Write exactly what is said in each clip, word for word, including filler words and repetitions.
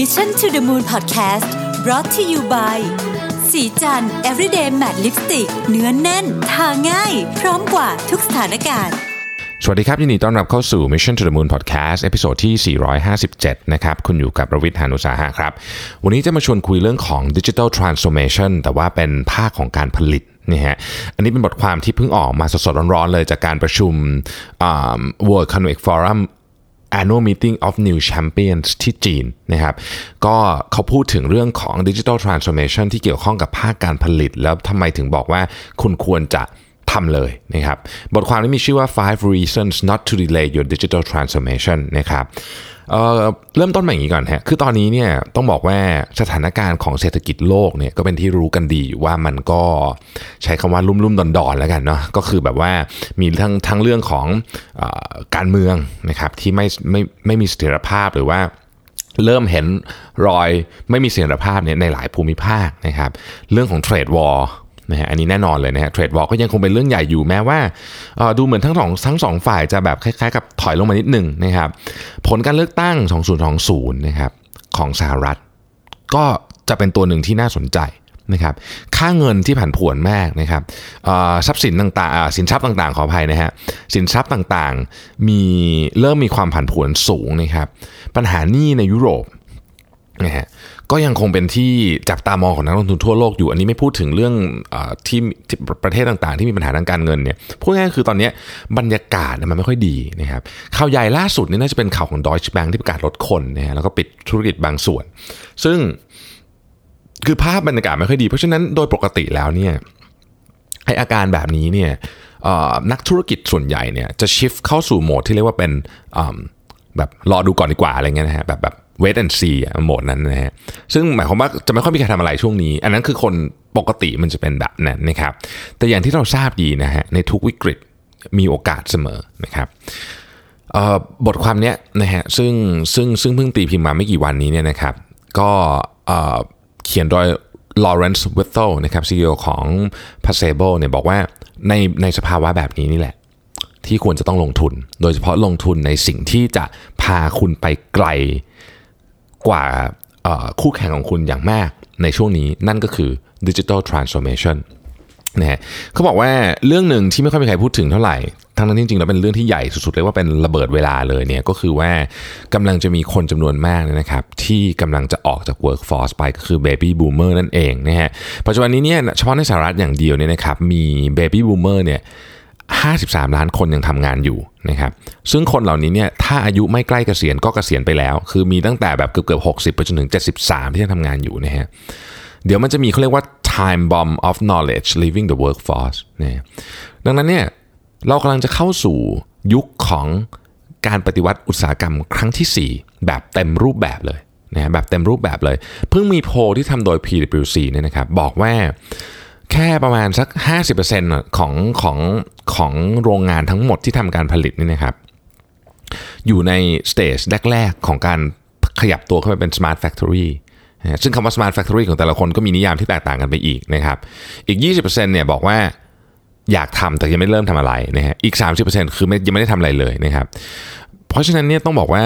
Mission to the Moon Podcast brought to you by สีจัน Everyday Matte Lipstick เนื้อแน่นทาง่ายพร้อมกว่าทุกสถานการณ์สวัสดีครับยินดีต้อนรับเข้าสู่ Mission to the Moon Podcast เอพิโซดที่สี่ร้อยห้าสิบเจ็ดนะครับคุณอยู่กับรวิทย์ หาญอุตสาหะครับวันนี้จะมาชวนคุยเรื่องของ Digital Transformation แต่ว่าเป็นภาคของการผลิตนี่ฮะอันนี้เป็นบทความที่เพิ่งออกมาสดๆร้อนๆเลยจากการประชุม World Economic Forum Annual Meeting of new champions ที่จีนนะครับก็เขาพูดถึงเรื่องของ Digital Transformation ที่เกี่ยวข้องกับภาคการผลิตแล้วทำไมถึงบอกว่าคุณควรจะทำเลยนะครับบทความนี้มีชื่อว่าfive reasons not to delay your digital transformation นะครับ เอ่อ เริ่มต้นมาอย่างนี้ก่อนฮะคือตอนนี้เนี่ยต้องบอกว่าสถานการณ์ของเศรษฐกิจโลกเนี่ยก็เป็นที่รู้กันดีอยู่ว่ามันก็ใช้คำว่าลุ่มๆดอนๆแล้วกันเนาะก็คือแบบว่ามีทั้งทั้งเรื่องของเอ่อการเมืองนะครับที่ไม่ไม่ไม่มีเสถียรภาพหรือว่าเริ่มเห็นรอยไม่มีเสถียรภาพเนี่ยในหลายภูมิภาคนะครับเรื่องของ Trade Warนะฮะอันนี้แน่นอนเลยนะฮะเทรดวอร์ก็ยังคงเป็นเรื่องใหญ่อยู่แม้ว่าดูเหมือนทั้งสองทั้งสองฝ่ายจะแบบคล้ายๆกับถอยลงมานิดนึงนะครับผลการเลือกตั้งสองพันยี่สิบนะครับของสหรัฐก็จะเป็นตัวหนึ่งที่น่าสนใจนะครับค่าเงินที่ผันผวนมากนะครับทรัพย์สินต่างๆสินทรัพย์ต่างๆขออภัยนะฮะสินทรัพย์ต่างๆมีเริ่มมีความผันผวนสูงนะครับปัญหาหนี้ในยุโรปนะฮะก็ยังคงเป็นที่จับตามองของนักลงทุนทั่วโลกอยู่อันนี้ไม่พูดถึงเรื่องเอ่อที่ประเทศต่างๆที่มีปัญหาทางการเงินเนี่ยพูดง่ายๆคือตอนนี้บรรยากาศมันไม่ค่อยดีนะครับข่าวใหญ่ล่าสุดนี่น่าจะเป็นข่าวของ Deutsche Bank ที่ประกาศลดคนนะฮะแล้วก็ปิดธุรกิจบางส่วนซึ่งคือภาพบรรยากาศไม่ค่อยดีเพราะฉะนั้นโดยปกติแล้วเนี่ยไอ้อาการแบบนี้เนี่ยเอ่อนักธุรกิจส่วนใหญ่เนี่ยจะชิฟต์เข้าสู่โหมดที่เรียกว่าเป็นเอ่อแบบรอดูก่อนดีกว่าอะไรเงี้ยนะฮะแบบแบบwait and see อ่ะโหมดนั้นนะฮะซึ่งหมายความว่าจะไม่ค่อยมีใครทำอะไรช่วงนี้อันนั้นคือคนปกติมันจะเป็นแบบนั้นนะครับแต่อย่างที่เราทราบดีนะฮะในทุกวิกฤตมีโอกาสเสมอนะครับเอ่อบทความเนี้ยนะฮะซึ่งซึ่งซึ่งเพิ่งตีพิมพ์มาไม่กี่วันนี้เนี่ยนะครับก็เอ่อเขียนโดย Lawrence Wethel นะครับ ซี อี โอ ของ Passable เนี่ยบอกว่าในในสภาวะแบบนี้นี่แหละที่ควรจะต้องลงทุนโดยเฉพาะลงทุนในสิ่งที่จะพาคุณไปไกลกว่าคู่แข่งของคุณอย่างมากในช่วงนี้นั่นก็คือ Digital Transformation นะฮะเขาบอกว่าเรื่องหนึ่งที่ไม่ค่อยมีใครพูดถึงเท่าไหร่ทั้งนั้นจริงๆแล้วเป็นเรื่องที่ใหญ่สุดๆเลยว่าเป็นระเบิดเวลาเลยเนี่ยก็คือว่ากำลังจะมีคนจำนวนมากเลยนะครับที่กำลังจะออกจาก Workforce ไปก็คือ Baby Boomer นั่นเองนะฮะปัจจุบันนี้เนี่ยเฉพาะในสหรัฐอย่างเดียวเนี่ยนะครับมี Baby Boomer เนี่ยห้าสิบสามล้านคนยังทำงานอยู่นะครับซึ่งคนเหล่านี้เนี่ยถ้าอายุไม่ใกล้เกษียณก็เกษียณไปแล้วคือมีตั้งแต่แบบเกือบๆหกสิบไปจนถึงเจ็ดสิบสามที่ยังทำงานอยู่นะฮะเดี๋ยวมันจะมีเขาเรียกว่า time bomb of knowledge leaving the workforce นะดังนั้นเนี่ยเรากำลังจะเข้าสู่ยุคของการปฏิวัติอุตสาหกรรมครั้งที่สี่แบบเต็มรูปแบบเลยนะแบบเต็มรูปแบบเลยเพิ่งมีโพลที่ทำโดย พี ดับเบิลยู ซี เนี่ยนะครับบอกว่าแค่ประมาณสัก ห้าสิบเปอร์เซ็นต์ ของของของโรงงานทั้งหมดที่ทำการผลิตนี่นะครับอยู่ในสเตจแรกๆของการขยับตัวเข้าไปเป็น Smart Factory ซึ่งคำว่า Smart Factory ของแต่ละคนก็มีนิยามที่แตกต่างกันไปอีกนะครับอีก ยี่สิบเปอร์เซ็นต์ เนี่ยบอกว่าอยากทำแต่ยังไม่เริ่มทำอะไรนะฮะอีก สามสิบเปอร์เซ็นต์ คือไม่ยังไม่ได้ทำอะไรเลยนะครับเพราะฉะนั้นเนี่ยต้องบอกว่า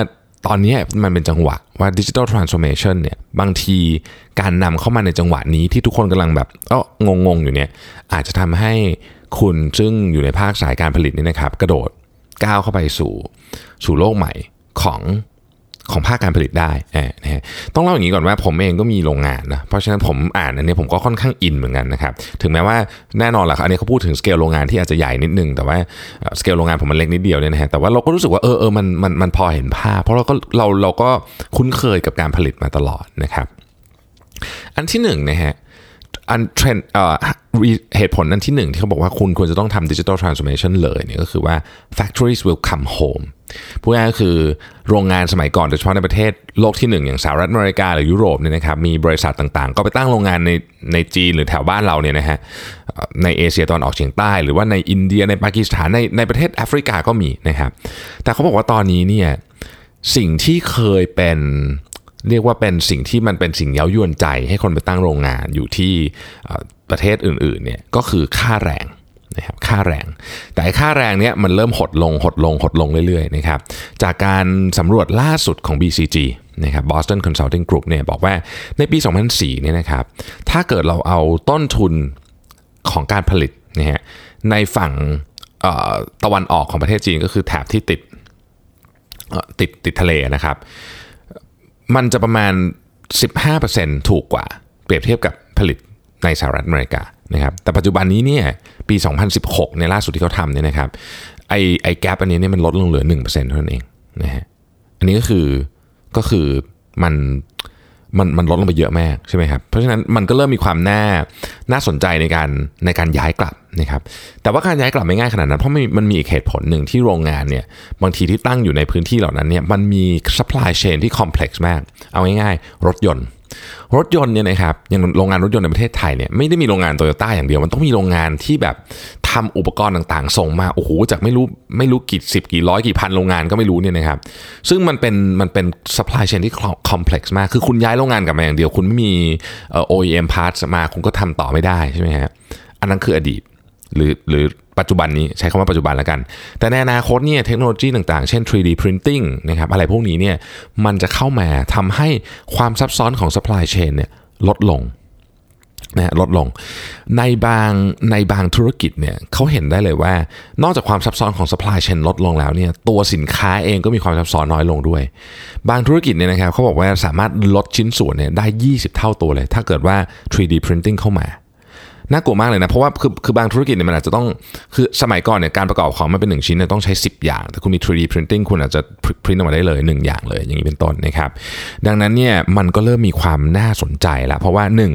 ตอนนี้มันเป็นจังหวะว่า Digital Transformation เนี่ยบางทีการนำเข้ามาในจังหวะนี้ที่ทุกคนกำลังแบบเอ้องงๆอยู่เนี่ยอาจจะทำให้คุณซึ่งอยู่ในภาคสายการผลิตนี่นะครับกระโดดก้าวเข้าไปสู่สู่โลกใหม่ของของภาคการผลิตได้นะฮะต้องเล่าอย่างนี้ก่อนว่าผมเองก็มีโรงงานนะเพราะฉะนั้นผมอ่านอันนี้ผมก็ค่อนข้างอินเหมือนกันนะครับถึงแม้ว่าแน่นอนแหละอันนี้เขาพูดถึงสเกลโรงงานที่อาจจะใหญ่นิดนึงแต่ว่าสเกลโรงงานผมมันเล็กนิดเดียวเนี่ยนะฮะแต่ว่าเราก็รู้สึกว่าเออเออมันมันมันพอเห็นภาพเพราะเราก็เราเราก็คุ้นเคยกับการผลิตมาตลอดนะครับอันที่หนึ่งนะฮะอันเทรนเอ่อเหตุผลอันที่หนึ่งที่เขาบอกว่าคุณควรจะต้องทำ Digital Transformation เลยเนี่ยก็คือว่า factories will come home พูดง่ายก็คือโรงงานสมัยก่อนโดยเฉพาะในประเทศโลกที่หนึ่งอย่างสหรัฐอเมริกาหรือยุโรปเนี่ยนะครับมีบริษัทต่างๆก็ไปตั้งโรงงานในในจีนหรือแถวบ้านเราเนี่ยนะฮะในเอเชียตอนออกเฉียงใต้หรือว่าในอินเดียในปากีสถานในในประเทศแอฟริกาก็มีนะครับแต่เขาบอกว่าตอนนี้เนี่ยสิ่งที่เคยเป็นเรียกว่าเป็นสิ่งที่มันเป็นสิ่งเย้ายวนใจให้คนไปตั้งโรงงานอยู่ที่ประเทศอื่นๆเนี่ยก็คือค่าแรงนะครับค่าแรงแต่ค่าแรงเนี้ยมันเริ่มหดลงหดลงหดลงเรื่อยๆนะครับจากการสำรวจล่าสุดของ บี ซี จี นะครับ Boston Consulting Group เนี่ยบอกว่าในปีสองพันสี่เนี่ยนะครับถ้าเกิดเราเอาต้นทุนของการผลิตนะฮะในฝั่งตะวันออกของประเทศจีนก็คือแถบที่ติดติดติดทะเลนะครับมันจะประมาณ สิบห้าเปอร์เซ็นต์ ถูกกว่าเปรียบเทียบกับผลิตในสหรัฐอเมริกานะครับแต่ปัจจุบันนี้เนี่ยปีสองพันสิบหกเนี่ยล่าสุดที่เขาทำเนี่ยนะครับไอ้ไอ้แกปอันนี้เนี่ยมันลดลงเหลือ หนึ่งเปอร์เซ็นต์ เท่านั้นเองนะฮะอันนี้ก็คือก็คือมันมันมันลดลงไปเยอะมากใช่ไหมครับเพราะฉะนั้นมันก็เริ่มมีความน่าน่าสนใจในการในการย้ายกลับนะครับแต่ว่าการย้ายกลับไม่ง่ายขนาดนั้นเพราะมันมันมีอีกเหตุผลหนึ่งที่โรงงานเนี่ยบางทีที่ตั้งอยู่ในพื้นที่เหล่านั้นเนี่ยมันมี supply chain ที่ complex มากเอาง่ายๆรถยนต์รถยนต์เนี่ยนะครับอย่างโรงงานรถยนต์ในประเทศไทยเนี่ยไม่ได้มีโรงงาน Toyota อย่างเดียวมันต้องมีโรงงานที่แบบทำอุปกรณ์ต่างๆส่งมาโอ้โหจากไม่รู้ไม่รู้กี่สิบกี่ร้อยกี่พันโรงงานก็ไม่รู้เนี่ยนะครับซึ่งมันเป็นมันเป็น supply chain ที่ complex มากคือคุณย้ายโรงงานกลับมาอย่างเดียวคุณไม่มี โอ อี เอ็ม parts มาคุณก็ทำต่อไม่ได้ใช่ไหมฮะอันนั้นคืออดีตหรือหรือปัจจุบันนี้ใช้คำว่าปัจจุบันแล้วกันแต่ในอนาคตเนี่ยเทคโนโลยีต่างๆเช่น ทรี ดี Printing นะครับอะไรพวกนี้เนี่ยมันจะเข้ามาทำให้ความซับซ้อนของ supply chain เนี่ยลดลงนะลดลงในบางในบางธุรกิจเนี่ยเขาเห็นได้เลยว่านอกจากความซับซ้อนของ supply chain ลดลงแล้วเนี่ยตัวสินค้าเองก็มีความซับซ้อนน้อยลงด้วยบางธุรกิจเนี่ยนะครับเขาบอกว่าสามารถลดชิ้นส่วนเนี่ยได้ยี่สิบเท่าตัวเลยถ้าเกิดว่า ทรี ดี Printing เข้ามาน่ากลัวมากเลยนะเพราะว่าคือคือบางธุรกิจเนี่ยมันอาจจะต้องคือสมัยก่อนเนี่ยการประกอบของมันเป็นหนึ่งชิ้นเนี่ยต้องใช้สิบอย่างแต่คุณมี ทรี ดี Printing คุณอาจจะ print ออกมาได้เลยหนึ่งอย่างเลยอย่างนี้เป็นต้นนะครับดังนั้นเนี่ยมันก็เริ่มมีความน่าสนใจละเพราะว่าหนึ่ง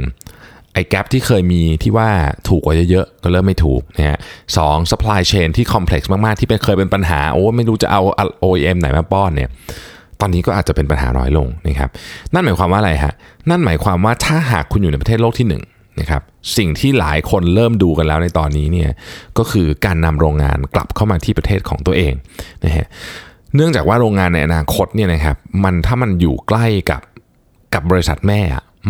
ไอ้ gap ที่เคยมีที่ว่าถูกกว่าเยอะๆก็เริ่มไม่ถูกนะฮะสอง supply chain ที่ complex มากๆที่เคยเป็นปัญหาโอ้ไม่รู้จะเอา โอ อี เอ็ม ไหนมาป้อนเนี่ยตอนนี้ก็อาจจะเป็นปัญหาน้อยลงนะครับนั่นหมายความว่าอะไรฮะนั่นหมายความว่าถ้าหากคุณอยู่ในประเทศโลกที่หนึ่งนะครับสิ่งที่หลายคนเริ่มดูกันแล้วในตอนนี้เนี่ยก็คือการนำโรงงานกลับเข้ามาที่ประเทศของตัวเองนะฮะเนื่องจากว่าโรงงานในอนาคตเนี่ยนะครับมันถ้ามันอยู่ใกล้กับกับบริษัทแม่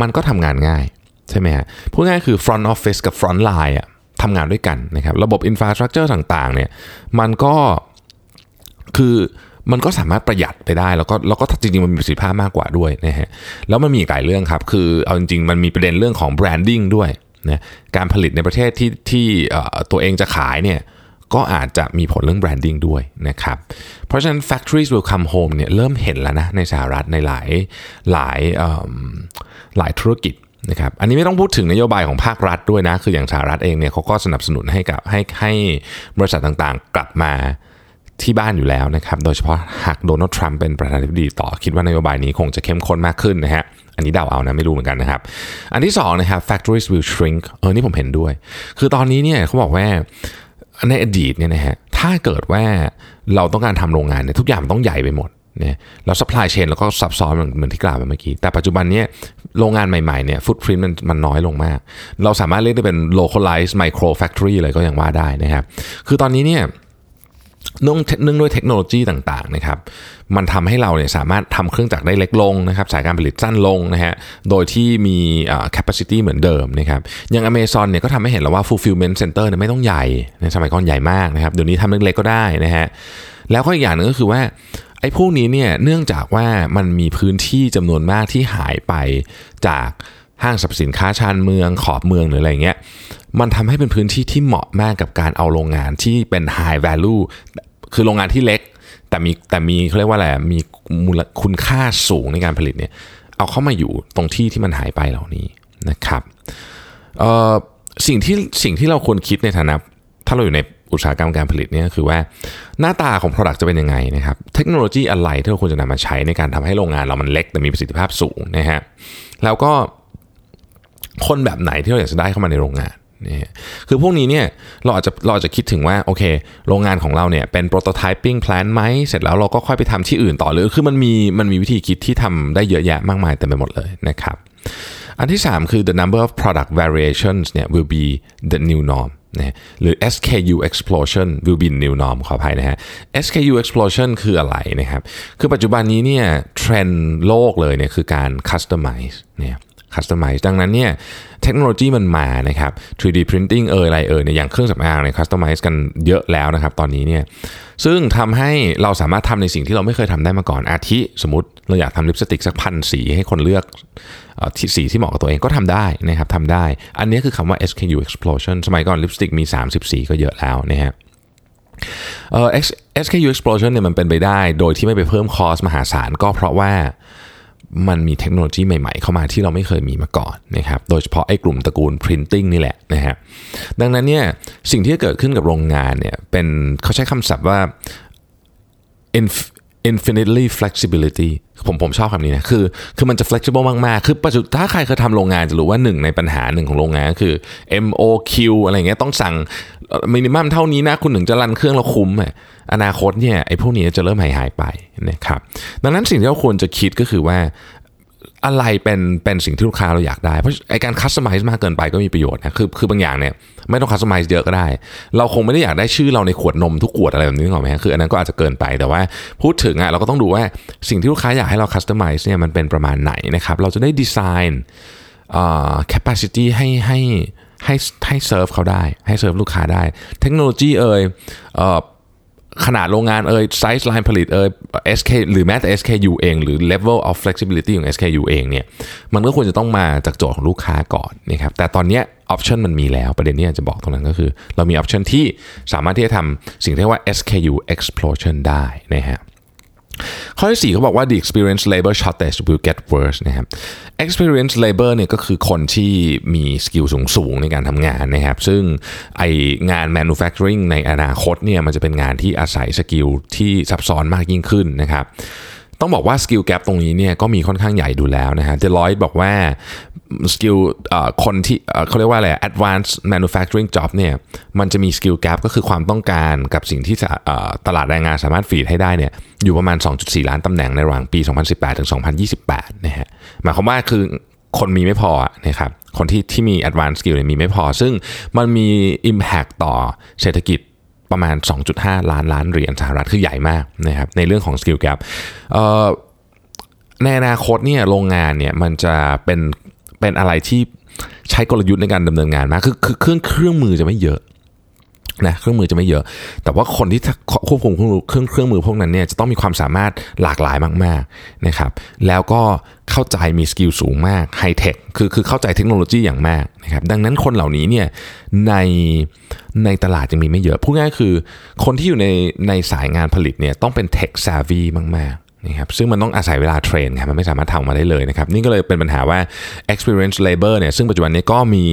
มันก็ทำงานง่ายใช่ไหมฮะพูดง่ายคือ front office กับ front line อ่ะทำงานด้วยกันนะครับระบบ infrastructure ต่างๆเนี่ยมันก็คือมันก็สามารถประหยัดไปได้แล้วก็แล้วก็จริงๆมันมีประสิทธิภาพมากกว่าด้วยนะฮะแล้วมันมีหลายเรื่องครับคือเอาจริงๆมันมีประเด็นเรื่องของแบรนดิ้งด้วยนะการผลิตในประเทศที่ที่ตัวเองจะขายเนี่ยก็อาจจะมีผลเรื่องแบรนดิ้งด้วยนะครับเพราะฉะนั้น factories will come home เนี่ยเริ่มเห็นแล้วนะในสหรัฐในหลายหลายหลายธุรกิจนะครับอันนี้ไม่ต้องพูดถึงนโยบายของภาครัฐด้วยนะคืออย่างสหรัฐเองเนี่ยเขาก็สนับสนุนให้กับให้ให้บริษัทต่างๆกลับมาที่บ้านอยู่แล้วนะครับโดยเฉพาะหากโดนัลด์ทรัมป์เป็นประธานาธิบดีต่อคิดว่านโยบายนี้คงจะเข้มข้นมากขึ้นนะฮะอันนี้เดาเอานะไม่รู้เหมือนกันนะครับอันที่สองนะครับ factories will shrink เออนี่ผมเห็นด้วยคือตอนนี้เนี่ยเขาบอกว่าในอดีตเนี่ยนะฮะถ้าเกิดว่าเราต้องการทำโรงงานเนี่ยทุกอย่างมันต้องใหญ่ไปหมดเนี่ยแล้ว supply chain แล้วก็ซับซ้อนเหมือนที่กล่าวไปเมื่อกี้แต่ปัจจุบันเนี่ยโรงงานใหม่ๆเนี่ย footprint มันมันน้อยลงมากเราสามารถเรียกได้เป็น localized micro factory อะไรก็ยังว่าได้นะครับคือตอนนี้เนี่ยเนื่องด้วยเทคโนโลยีต่างๆนะครับมันทำให้เราเนี่ยสามารถทำเครื่องจักรได้เล็กลงนะครับสายการผลิตสั้นลงนะฮะโดยที่มี capacity เหมือนเดิมนะครับอย่าง Amazon เนี่ยก็ทำให้เห็นแล้วว่า fulfillment center เนี่ยไม่ต้องใหญ่ในสมัยก่อนใหญ่มากนะครับเดี๋ยวนี้ทำเล็กๆ ก็ได้นะฮะแล้วก็อีกอย่างนึงก็คือว่าไอ้พวกนี้เนี่ยเนื่องจากว่ามันมีพื้นที่จำนวนมากที่หายไปจากห้างสรรพสินค้าชานเมืองขอบเมืองหรืออะไรเงี้ยมันทำให้เป็นพื้นที่ที่เหมาะมากกับการเอาโรงงานที่เป็น high value คือโรงงานที่เล็กแต่มีแต่มีเขาเรียกว่าอะไรมีมูลคุณค่าสูงในการผลิตเนี่ยเอาเข้ามาอยู่ตรงที่ที่มันหายไปเหล่านี้นะครับเอ่อสิ่งที่สิ่งที่เราควรคิดในฐานะถ้าเราอยู่ในอุตสาหกรรมการผลิตเนี่ยคือว่าหน้าตาของ product จะเป็นยังไงนะครับเทคโนโลยีอะไรที่เราควรจะนำมาใช้ในการทำให้โรงงานเรามันเล็กแต่มีประสิทธิภาพสูงนะฮะแล้วก็คนแบบไหนที่เราอยากจะได้เข้ามาในโรงงานเนี่ยคือพวกนี้เนี่ยเราอาจจะเราอาจจะคิดถึงว่าโอเคโรงงานของเราเนี่ยเป็น prototyping plan ไหมเสร็จแล้วเราก็ค่อยไปทำที่อื่นต่อหรือคือมันมีมันมีวิธีคิดที่ทำได้เยอะแยะมากมายเต็มไปหมดเลยนะครับอันที่สามคือ the number of product variations เนี่ย will be the new norm นะหรือ เอส เค ยู explosion will be new norm ขออภัยนะฮะ เอส เค ยู explosion คืออะไรนะครับคือปัจจุบันนี้เนี่ยเทรนด์โลกเลยเนี่ยคือการ customize เนี่ย customize ดังนั้นเนี่ยเทคโนโลยีมันมานะครับ ทรี ดี printing เอ่ยอะไรเอ่ยเนี่ยอย่างเครื่องสำอางเนี่ย customize กันเยอะแล้วนะครับตอนนี้เนี่ยซึ่งทำให้เราสามารถทำในสิ่งที่เราไม่เคยทำได้มาก่อนอาทิสมมติเราอยากทำลิปสติกสักพันสีให้คนเลือกสีที่เหมาะกับตัวเองก็ทำได้นะครับทำได้อันนี้คือคำว่า เอส เค ยู explosion สมัยก่อนลิปสติกมีสามสิบสีก็เยอะแล้วนะฮะเอ่อ เอส เค ยู explosion เนี่ยมันเป็นไปได้โดยที่ไม่ไปเพิ่มคอสมหาศาลก็เพราะว่ามันมีเทคโนโลยีใหม่ๆเข้ามาที่เราไม่เคยมีมาก่อนนะครับโดยเฉพาะไอ้กลุ่มตระกูล printing นี่แหละนะฮะดังนั้นเนี่ยสิ่งที่เกิดขึ้นกับโรงงานเนี่ยเป็นเขาใช้คำศัพท์ว่า infinitely flexibility ผมผมชอบคำนี้นะคือคือมันจะ flexible มากๆคือประจุถ้าใครเคยทำโรงงานจะรู้ว่าหนึ่งในปัญหาหนึ่งของโรงงานก็คือ เอ็ม โอ คิว อะไรเงี้ยต้องสั่ง minimum เท่านี้นะคุณถึงจะรันเครื่องแล้วคุ้มอนาคตเนี่ยไอ้พวกนี้จะเริ่มหายหายไปนะครับดังนั้นสิ่งที่เราควรจะคิดก็คือว่าอะไรเป็นเป็นสิ่งที่ลูกค้าเราอยากได้เพราะไอ้การคัสตอมไมซ์มากเกินไปก็มีประโยชน์นะคือคือบางอย่างเนี่ยไม่ต้องคัสตอมไมซ์เยอะก็ได้เราคงไม่ได้อยากได้ชื่อเราในขวดนมทุกขวดอะไรแบบนี้หรอกมั้ยคืออันนั้นก็อาจจะเกินไปแต่ว่าพูดถึงอ่ะเราก็ต้องดูว่าสิ่งที่ลูกค้าอยากให้เราคัสตอมไมซ์เนี่ยมันเป็นประมาณไหนนะครับเราจะได้ดีไซน์เอ่อ capacity ให้ให้ให้ให้เซิร์ฟเขาได้ให้เซิร์ฟลูกค้าได้เทคโนโลยีเอ่ยเอ่อขนาดโรงงานเอ่ยไซส์ไลน์ผลิตเอ่ย เอส เค หรือแม้แต่ เอส เค ยู เองหรือ level of flexibility ของ เอส เค ยู เองเนี่ยมันก็ควรจะต้องมาจากโจทย์ของลูกค้าก่อนนะครับแต่ตอนนี้ option มันมีแล้วประเด็นนี้จะบอกตรงนั้นก็คือเรามี option ที่สามารถที่จะทำสิ่งที่เรียกว่า เอส เค ยู explosion ได้นะฮะข้อที่สี่เขาบอกว่า the experience labor shortage will get worse นะครับ experience labor เนี่ยก็คือคนที่มีสกิลสูงๆในการทำงานนะครับซึ่งไองาน manufacturing ในอนาคตเนี่ยมันจะเป็นงานที่อาศัยสกิลที่ซับซ้อนมากยิ่งขึ้นนะครับต้องบอกว่าสกิลแกปตรงนี้เนี่ยก็มีค่อนข้างใหญ่ดูแล้วนะฮะ Deloitte บอกว่าสกิลคนที่เขาเรียกว่าอะไร advanced manufacturing job เนี่ยมันจะมีสกิลแกปก็คือความต้องการกับสิ่งที่ตลาดแรงงานสามารถฟีดให้ได้เนี่ยอยู่ประมาณ สองจุดสี่ล้านตำแหน่งในระหว่างปีสองพันสิบแปดถึงสองพันยี่สิบแปดนะฮะหมายความว่าคือคนมีไม่พอนะครับคนที่ที่มี advanced skill เนี่ยมีไม่พอซึ่งมันมี impact ต่อเศรษฐกิจประมาณ สองจุดห้าล้านล้านเหรียญสหรัฐคือใหญ่มากนะครับในเรื่องของสกิลแกปในอนาคตเนี่ยโรงงานเนี่ยมันจะเป็นเป็นอะไรที่ใช้กลยุทธ์ในการดำเนินงานมากคือคือเครื่องเครื่องมือจะไม่เยอะนะเครื่องมือจะไม่เยอะแต่ว่าคนที่ควบคุมเครื่องเครื่องมือพวกนั้นเนี่ยจะต้องมีความสามารถหลากหลายมากๆนะครับแล้วก็เข้าใจมีสกิลสูงมากไฮเทคคือคือเข้าใจเทคโนโลยีอย่างมากนะครับดังนั้นคนเหล่านี้เนี่ยในในตลาดยังมีไม่เยอะพูดง่ายคือคนที่อยู่ในในสายงานผลิตเนี่ยต้องเป็นเทคซาวีมากๆนะครับซึ่งมันต้องอาศัยเวลาเทรนครับมันไม่สามารถทำมาได้เลยนะครับนี่ก็เลยเป็นปัญหาว่า experience labor เนี่ยซึ่งปัจจุบันนี้ก็มี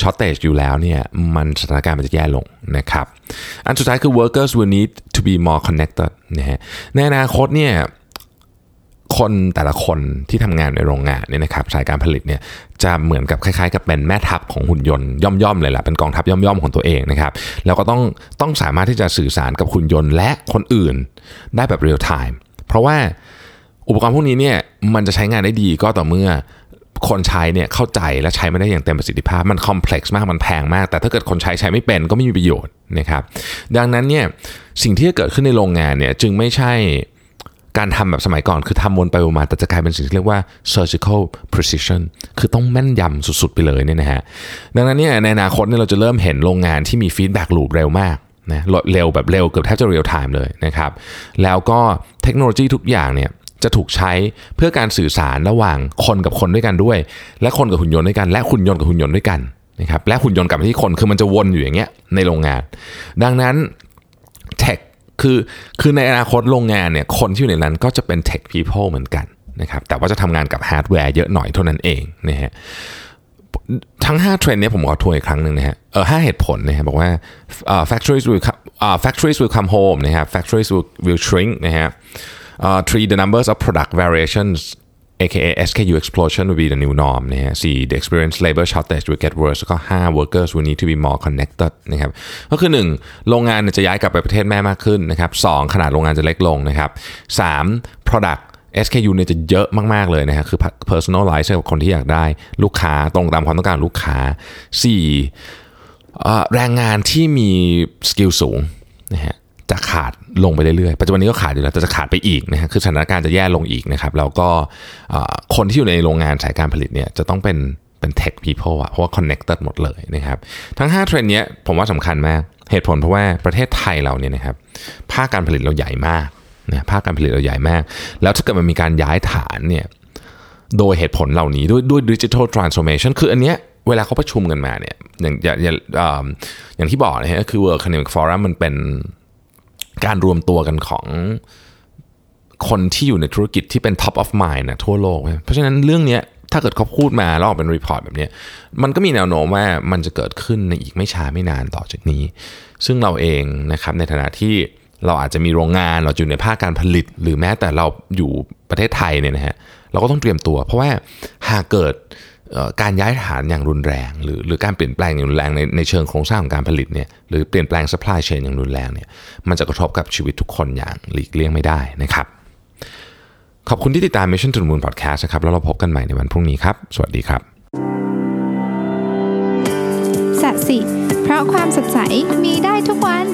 shortage อยู่แล้วเนี่ยมันสถานการณ์มันจะแย่ลงนะครับอันสุดท้ายคือ workers will need to be more connected นะฮะในอนาคตเนี่ยคนแต่ละคนที่ทำงานในโรงงานเนี่ยนะครับสายการผลิตเนี่ยจะเหมือนกับคล้ายๆกับเป็นแม่ทัพของหุ่นยนต์ย่อมๆเลยล่ะเป็นกองทัพย่อมๆของตัวเองนะครับแล้วก็ต้องต้องสามารถที่จะสื่อสารกับหุ่นยนต์และคนอื่นได้แบบ real timeเพราะว่าอุปกรณ์พวกนี้เนี่ยมันจะใช้งานได้ดีก็ต่อเมื่อคนใช้เนี่ยเข้าใจและใช้มันได้อย่างเต็มประสิทธิภาพมันคอมเพล็กซ์มากมันแพงมากแต่ถ้าเกิดคนใช้ใช้ไม่เป็นก็ไม่มีประโยชน์นะครับดังนั้นเนี่ยสิ่งที่เกิดขึ้นในโรงงานเนี่ยจึงไม่ใช่การทำแบบสมัยก่อนคือทำวนไปวนมาแต่จะกลายเป็นสิ่งที่เรียกว่า surgical precision คือต้องแม่นยำสุดๆไปเลยเนี่ยนะฮะดังนั้นเนี่ยในอนาคตเนี่ยเราจะเริ่มเห็นโรงงานที่มี feedback loop เร็วมากนะเร็วแบบเร็วเกือบแทบจะเรียลไทม์เลยนะครับแล้วก็เทคโนโลยีทุกอย่างเนี่ยจะถูกใช้เพื่อการสื่อสารระหว่างคนกับคนด้วยกันด้วยและคนกับหุ่นยนต์ด้วยกันและหุ่นยนต์กับหุ่นยนต์ด้วยกันนะครับและหุ่นยนต์กลับมาที่คนคือมันจะวนอยู่อย่างเงี้ยในโรงงานดังนั้นเทคคือคือในอนาคตโรงงานเนี่ยคนที่อยู่ในนั้นก็จะเป็นเทคพีเพิลเหมือนกันนะครับแต่ว่าจะทำงานกับฮาร์ดแวร์เยอะหน่อยเท่านั้นเองนะฮะทั้งห้าเทรนด์เนี่ยผมขอทวนอีกครั้งหนึ่งนะฮะเออห้าเหตุผลนะฮะบอกว่า uh, factories will come, uh, factories will come home นะครับ factories will, will shrink นะฮะ uh, three the numbers of product variations เอ เค เอ เอส เค ยู explosion will be the new norm นะฮะสี่ the experience labor shortage will get worse แล้วก็ห้า workers will need to be more connected นะครับก็คือหนึ่งโรงงานจะย้ายกลับไปประเทศแม่มากขึ้นนะครับสองขนาดโรงงานจะเล็กลงนะครับสาม productเอส เค ยู เนี่ยจะเยอะมากๆเลยนะฮะคือ personalize กับคนที่อยากได้ลูกค้าตรงตามความต้องการลูกค้าสี่แรงงานที่มีสกิลสูงนะฮะ จะขาดลงไปเรื่อยๆปัจจุบันนี้ก็ขาดอยู่แล้วแต่จะขาดไปอีกนะฮะคือสถานการณ์จะแย่ลงอีกนะครับแล้วก็คนที่อยู่ในโรงงานสายการผลิตเนี่ยจะต้องเป็นเป็น tech people อะเพราะว่า connected หมดเลยนะครับทั้งห้าเทรนด์เนี้ยผมว่าสำคัญมากเหตุผลเพราะว่าประเทศไทยเราเนี่ยนะครับภาคการผลิตเราใหญ่มากนะภาคการผลิตเราใหญ่มากแล้วถ้าเกิดมันมีการย้ายฐานเนี่ยโดยเหตุผลเหล่านี้ด้วยด้วย Digital Transformation คืออันเนี้ยเวลาเขาประชุมกันมาเนี่ยอย่างอย่างอย่างที่บอกนะฮะคือ World Economic Forum มันเป็นการรวมตัวกันของคนที่อยู่ในธุรกิจที่เป็น top of mind นะทั่วโลกเพราะฉะนั้นเรื่องเนี้ยถ้าเกิดเขาพูดมาแล้วออกเป็นรีพอร์ตแบบนี้มันก็มีแนวโน้มว่ามันจะเกิดขึ้นในอีกไม่ช้าไม่นานต่อจากนี้ซึ่งเราเองนะครับในฐานะที่เราอาจจะมีโรงงานเราอยู่ในภาคการผลิตหรือแม้แต่เราอยู่ประเทศไทยเนี่ยนะฮะเราก็ต้องเตรียมตัวเพราะว่าหากเกิดการย้ายฐานอย่างรุนแรงหรือหรือการเปลี่ยนแปลงอย่างรุนแรงในในเชิงโครงสร้างของการผลิตเนี่ยหรือเปลี่ยนแปลง supply chain อย่างรุนแรงเนี่ยมันจะกระทบกับชีวิตทุกคนอย่างหลีกเลี่ยงไม่ได้นะครับขอบคุณที่ติดตาม Mission to the Moon Podcast นะครับแล้วเราพบกันใหม่ในวันพรุ่งนี้ครับสวัสดีครับสัตย์สิเพราะความสดใสมีได้ทุกวัน